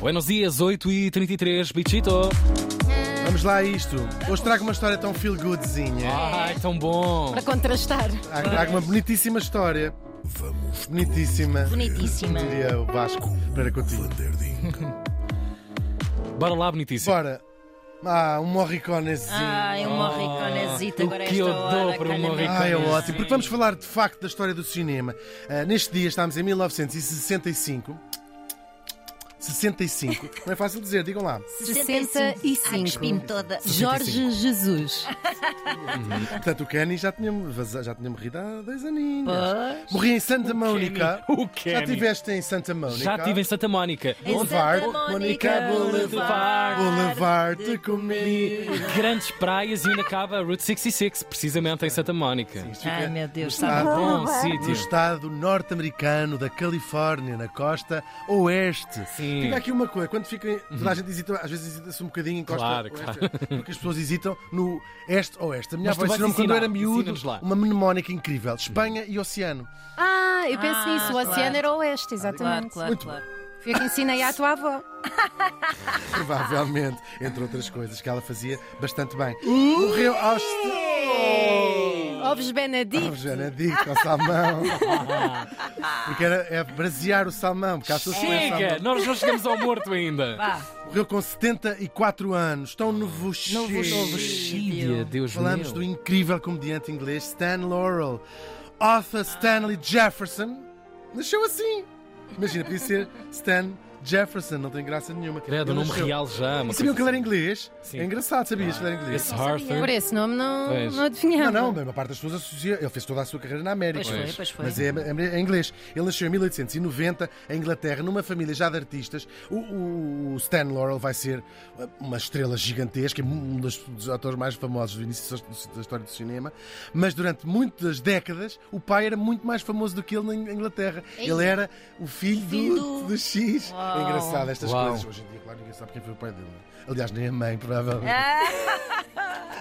Buenos dias, 8h33, bichito. Vamos lá a isto. Hoje trago uma história tão feel-goodzinha. Ai, tão bom. Para contrastar. Trago uma bonitíssima história. Vamos. Bonitíssima. Bonitíssima. Diria o Vasco para contigo. Bora lá, bonitíssimo. Bora. Ah, um morriconezinho. Ai, um morriconezito. Agora que esta hora, eu dou para um morriconezinho. Ai, é ótimo. Porque vamos falar, de facto, da história do cinema. Neste dia, estamos em 1965. 65, não é fácil dizer, digam lá. 65. Toda. Jorge Jesus. Portanto, o Kenny já tinha morrido há 2 aninhos. Pois. Morri em Santa Mónica. Já estiveste em Santa Mónica? Já estive em Santa Mónica. Boulevard de comigo. Grandes praias e ainda acaba a Route 66, precisamente em Santa Mónica. Sim, ai, meu Deus, está bom sítio. No estado norte-americano da Califórnia, na costa oeste. Sim. Fica aqui uma coisa, quando fica, toda a gente hesita, às vezes hesita-se um bocadinho em costa, claro, claro. Porque as pessoas hesitam no este-oeste. A minha avó ensinou-me quando eu era miúdo uma mnemónica incrível, Espanha e Oceano. Ah, eu penso nisso, o Oceano era oeste, exatamente. Claro, claro, muito bom. Foi que ensinei à tua avó. Provavelmente, entre outras coisas que ela fazia bastante bem. Morreu aos... Ovos Benedicto, ao salmão. Porque é brasear o salmão. Porque chega, nós não chegamos ao morto ainda. Vá. Morreu com 74 anos. Estão no Vuxídia. Deus meu. Falamos do incrível comediante inglês Arthur Stanley Jefferson. Nasceu assim. Imagina, podia ser Stan Jefferson, não tem graça nenhuma. Credo, o nome real já. E sabiam que ele era inglês? Sim. É engraçado, sabias que ele era inglês? Por esse nome não adivinhava. Não, a maior parte das pessoas associa. Ele fez toda a sua carreira na América. Pois foi. Mas é inglês. Ele nasceu em 1890, em Inglaterra, numa família já de artistas. O Stan Laurel vai ser uma estrela gigantesca, um dos atores mais famosos do início da história do cinema. Mas durante muitas décadas, o pai era muito mais famoso do que ele na Inglaterra. Ele era o filho do X. É engraçado estas coisas. Hoje em dia, claro, ninguém sabe quem foi o pai dele. Aliás, nem a mãe, provavelmente.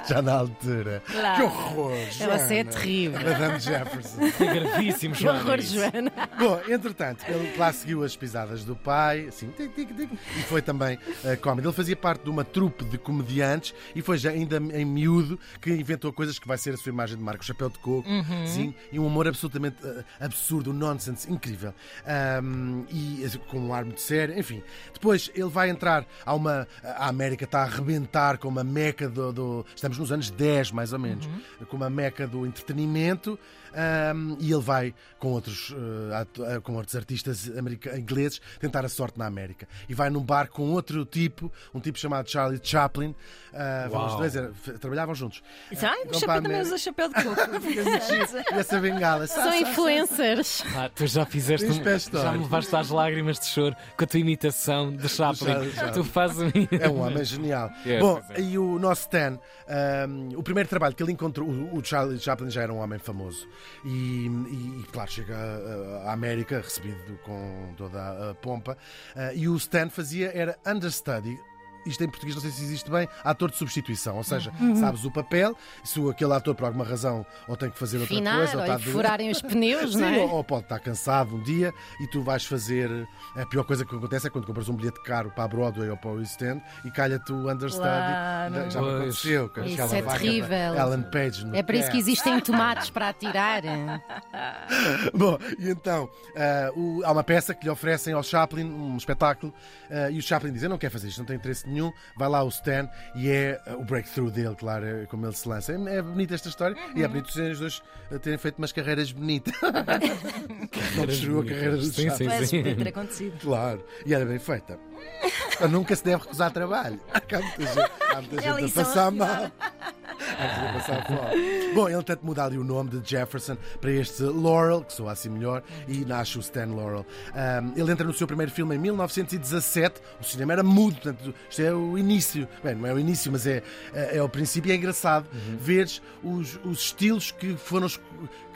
Já na altura. Claro. Que horror, Joana. Você é terrível. Madame Jefferson. É gravíssimo, Joana. Que horror, Joana. Bom, entretanto, ele lá seguiu as pisadas do pai, assim, tic. E foi também cómico. Ele fazia parte de uma trupe de comediantes e foi já ainda em miúdo que inventou coisas que vai ser a sua imagem de marca. O chapéu de coco, sim, e um humor absolutamente absurdo, um nonsense incrível. E com um ar muito sério, enfim. Depois ele vai entrar a América está a arrebentar com uma meca estamos nos anos 10, mais ou menos, com uma meca do entretenimento, e ele vai com outros artistas ingleses tentar a sorte na América. E vai num bar com outro tipo, um tipo chamado Charlie Chaplin. Os dois trabalhavam juntos. O chapéu de coco. E essa bengala. São influencers. Tu já fizeste já me levaste às lágrimas de choro com a tua imitação de Chaplin. Tu fazes... É um homem genial. Bom, e o nosso Stan, o primeiro trabalho que ele encontrou, o Charlie Chaplin já era um homem famoso. E claro, chega à América, recebido com toda a pompa. E o Stan fazia era understudy. Isto em português não sei se existe bem, ator de substituição, ou seja, sabes o papel, se aquele ator por alguma razão ou tem que fazer outra coisa, ou está a furarem os pneus, sim, não é? Ou pode estar cansado um dia e tu vais fazer. A pior coisa que acontece é quando compras um bilhete caro para a Broadway ou para o West End e calha-te o understudy. Claro. Já me aconteceu. Isso é terrível. Alan Page no por isso que existem tomates para atirar. Bom, e então há uma peça que lhe oferecem ao Chaplin, um espetáculo, e o Chaplin diz: eu não quero fazer isto, não tenho interesse nenhum. Vai lá o Stan e é o breakthrough dele, claro, é como ele se lança. É bonita esta história e é bonito os dois terem feito umas carreiras bonitas. Não destruiu a carreira do Stan. Sim. Podia ter acontecido. Claro, e era bem feita. Nunca se deve recusar trabalho. Há muita gente a passar mal. Bom, ele tenta mudar ali o nome de Jefferson para este Laurel, que soa assim melhor, e nasce o Stan Laurel. Ele entra no seu primeiro filme em 1917. O cinema era mudo, portanto, isto é o início. Bem, não é o início, mas é o princípio. E é engraçado veres os estilos que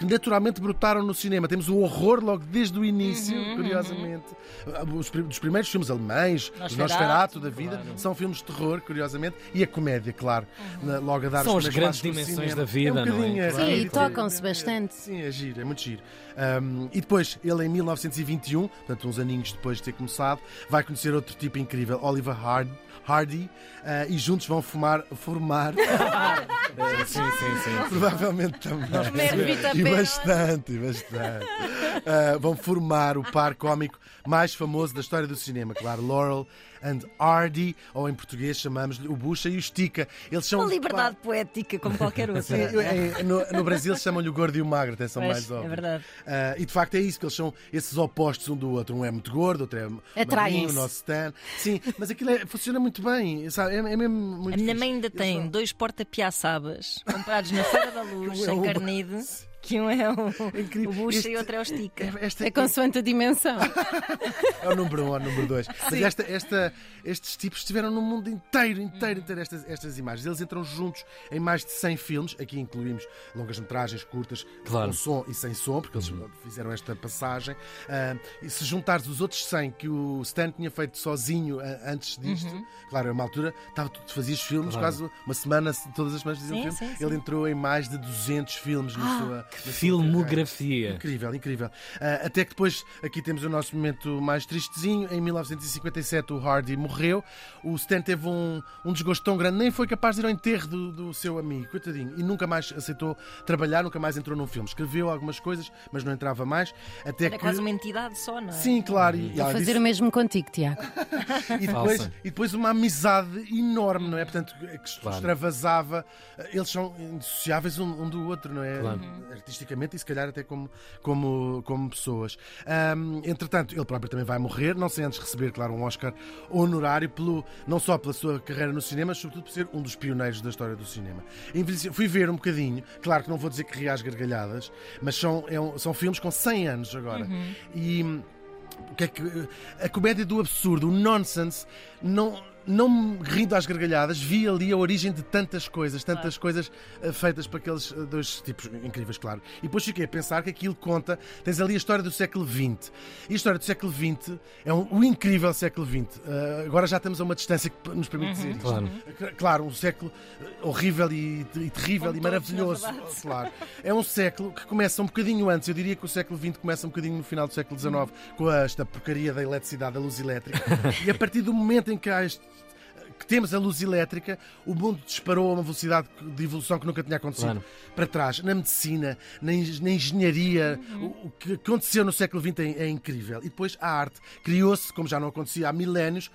naturalmente brotaram no cinema. Temos o horror logo desde o início, curiosamente. Dos primeiros filmes alemães, os Nosferatu da vida, são filmes de terror, curiosamente, e a comédia, claro, logo a dar os grandes dimensões da vida, é um não é? Sim, e tocam-se bastante. Sim, é giro, é muito giro. E depois, ele em 1921, portanto uns aninhos depois de ter começado, vai conhecer outro tipo incrível, Oliver Hardy, e juntos vão formar sim. Provavelmente também. E bastante. Vão formar o par cómico mais famoso da história do cinema, claro, Laurel and Hardy, ou em português chamamos-lhe o Bucha e o Estica. Eles são uma liberdade poética, como qualquer outro. Sim, no Brasil chamam-lhe o gordo e o magro, até são mais óbvios. É verdade. E de facto é isso, que eles são esses opostos um do outro. Um é muito gordo, outro é magrinho, o nosso Stan. Sim, mas aquilo funciona muito bem, sabe? É mesmo muito. A minha mãe ainda tem dois porta-piaçabas comprados na Feira da Luz, em Carnide. Que um é o Bucha e outro é o Estica. É consoante a dimensão. É o número 1 ou o número 2. Mas estes tipos estiveram no mundo inteiro estas imagens. Eles entram juntos em mais de 100 filmes. Aqui incluímos longas-metragens, curtas, com som e sem som, porque eles fizeram esta passagem. E se juntares os outros 100 que o Stan tinha feito sozinho antes disto, claro, é uma altura, tu fazias filmes quase uma semana, todas as semanas fazias um filme. Ele entrou em mais de 200 filmes na sua... Filmografia. Incrível. Até que depois, aqui temos o nosso momento mais tristezinho. Em 1957 o Hardy morreu. O Stan teve um desgosto tão grande, nem foi capaz de ir ao enterro do seu amigo, coitadinho. E nunca mais aceitou trabalhar, nunca mais entrou num filme. Escreveu algumas coisas, mas não entrava mais. Era quase uma entidade só, não é? Sim, claro. Vou fazer o mesmo contigo, Tiago. e depois uma amizade enorme, não é? Portanto, que extravasava. Eles são indissociáveis um do outro, não é? Claro. Artisticamente e se calhar até como pessoas. Entretanto, ele próprio também vai morrer, não sem antes receber, claro, um Oscar honorário, não só pela sua carreira no cinema, mas sobretudo por ser um dos pioneiros da história do cinema. Fui ver um bocadinho, claro que não vou dizer que ri às gargalhadas, mas são filmes com 100 anos agora. E a comédia do absurdo, o nonsense, não me rindo às gargalhadas, vi ali a origem de tantas coisas feitas para aqueles dois tipos incríveis, claro. E depois fiquei a pensar que aquilo conta, tens ali a história do século XX. E a história do século XX é um incrível século XX. Agora já estamos a uma distância que nos permite dizer isto. Claro, um século horrível e terrível e maravilhoso. Claro. É um século que começa um bocadinho antes. Eu diria que o século XX começa um bocadinho no final do século XIX, com esta porcaria da eletricidade, da luz elétrica. E a partir do momento em que há que temos a luz elétrica, o mundo disparou a uma velocidade de evolução que nunca tinha acontecido para trás. Na medicina, na engenharia, o que aconteceu no século XX é incrível. E depois a arte criou-se, como já não acontecia há milénios,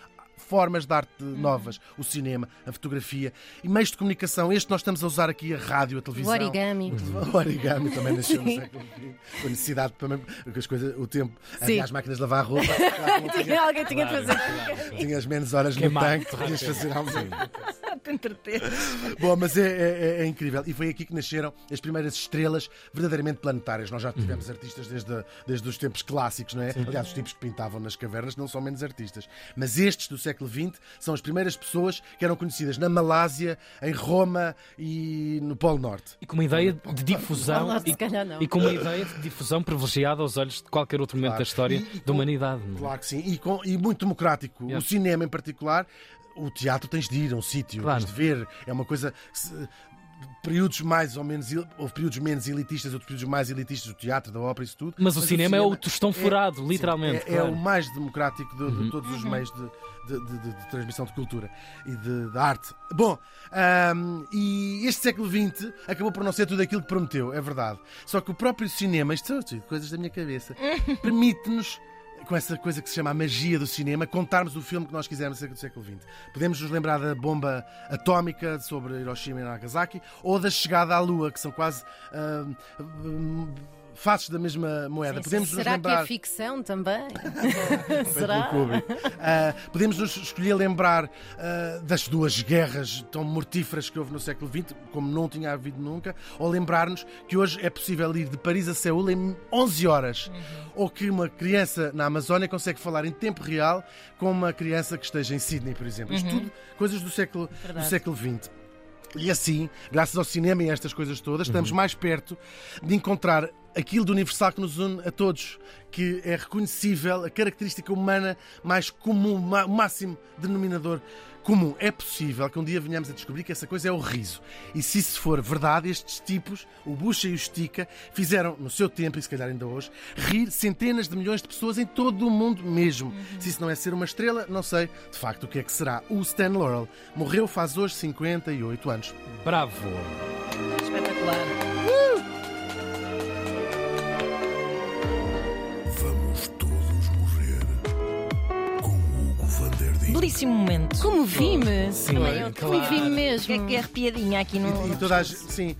formas de arte novas, o cinema, a fotografia e meios de comunicação. Nós estamos a usar aqui a rádio, a televisão. O origami. O origami também nasceu no século XX. A necessidade também, as coisas, o tempo, as máquinas de lavar a roupa. Alguém tinha de fazer. Tinhas menos horas no tanque, tinhas de fazer algo. Bom, mas é incrível. E foi aqui que nasceram as primeiras estrelas verdadeiramente planetárias. Nós já tivemos artistas desde os tempos clássicos, não é? Aliás, os tipos que pintavam nas cavernas não são menos artistas. Mas estes do século XX são as primeiras pessoas que eram conhecidas na Malásia, em Roma e no Polo Norte. E com uma ideia de difusão com uma ideia de difusão privilegiada aos olhos de qualquer outro momento da história da humanidade. Claro que sim. E muito democrático. O cinema em particular. O teatro tens de ir a um sítio, tens de ver. É uma coisa... Períodos mais ou menos, houve períodos menos elitistas, outros períodos mais elitistas, do teatro, da ópera, isso tudo. Mas o cinema é o tostão furado, literalmente. É o mais democrático de todos os meios de transmissão de cultura e de arte. Bom, e este século XX acabou por não ser tudo aquilo que prometeu, é verdade. Só que o próprio cinema, isto são coisas da minha cabeça, permite-nos, com essa coisa que se chama a magia do cinema, contarmos o filme que nós quisermos acerca do século XX. Podemos nos lembrar da bomba atómica sobre Hiroshima e Nagasaki ou da chegada à Lua, que são quase... faces da mesma moeda. Será que é ficção também? Será? Podemos nos escolher lembrar das duas guerras tão mortíferas que houve no século XX, como não tinha havido nunca, ou lembrar-nos que hoje é possível ir de Paris a Seul em 11 horas, ou que uma criança na Amazónia consegue falar em tempo real com uma criança que esteja em Sydney, por exemplo. Isto tudo coisas do século XX. E assim, graças ao cinema e a estas coisas todas, estamos mais perto de encontrar aquilo do universal que nos une a todos, que é reconhecível, a característica humana mais comum, o máximo denominador comum. É possível que um dia venhamos a descobrir que essa coisa é o riso. E se isso for verdade, estes tipos, o Bucha e o Stica, fizeram, no seu tempo, e se calhar ainda hoje, rir centenas de milhões de pessoas em todo o mundo mesmo. Se isso não é ser uma estrela, não sei, de facto, o que é que será. O Stan Laurel morreu faz hoje 58 anos. Bravo! Espetacular! Belíssimo momento. Como vi-me. Claro. Como vi-me mesmo. Que é arrepiadinha aqui no... E toda a, sim,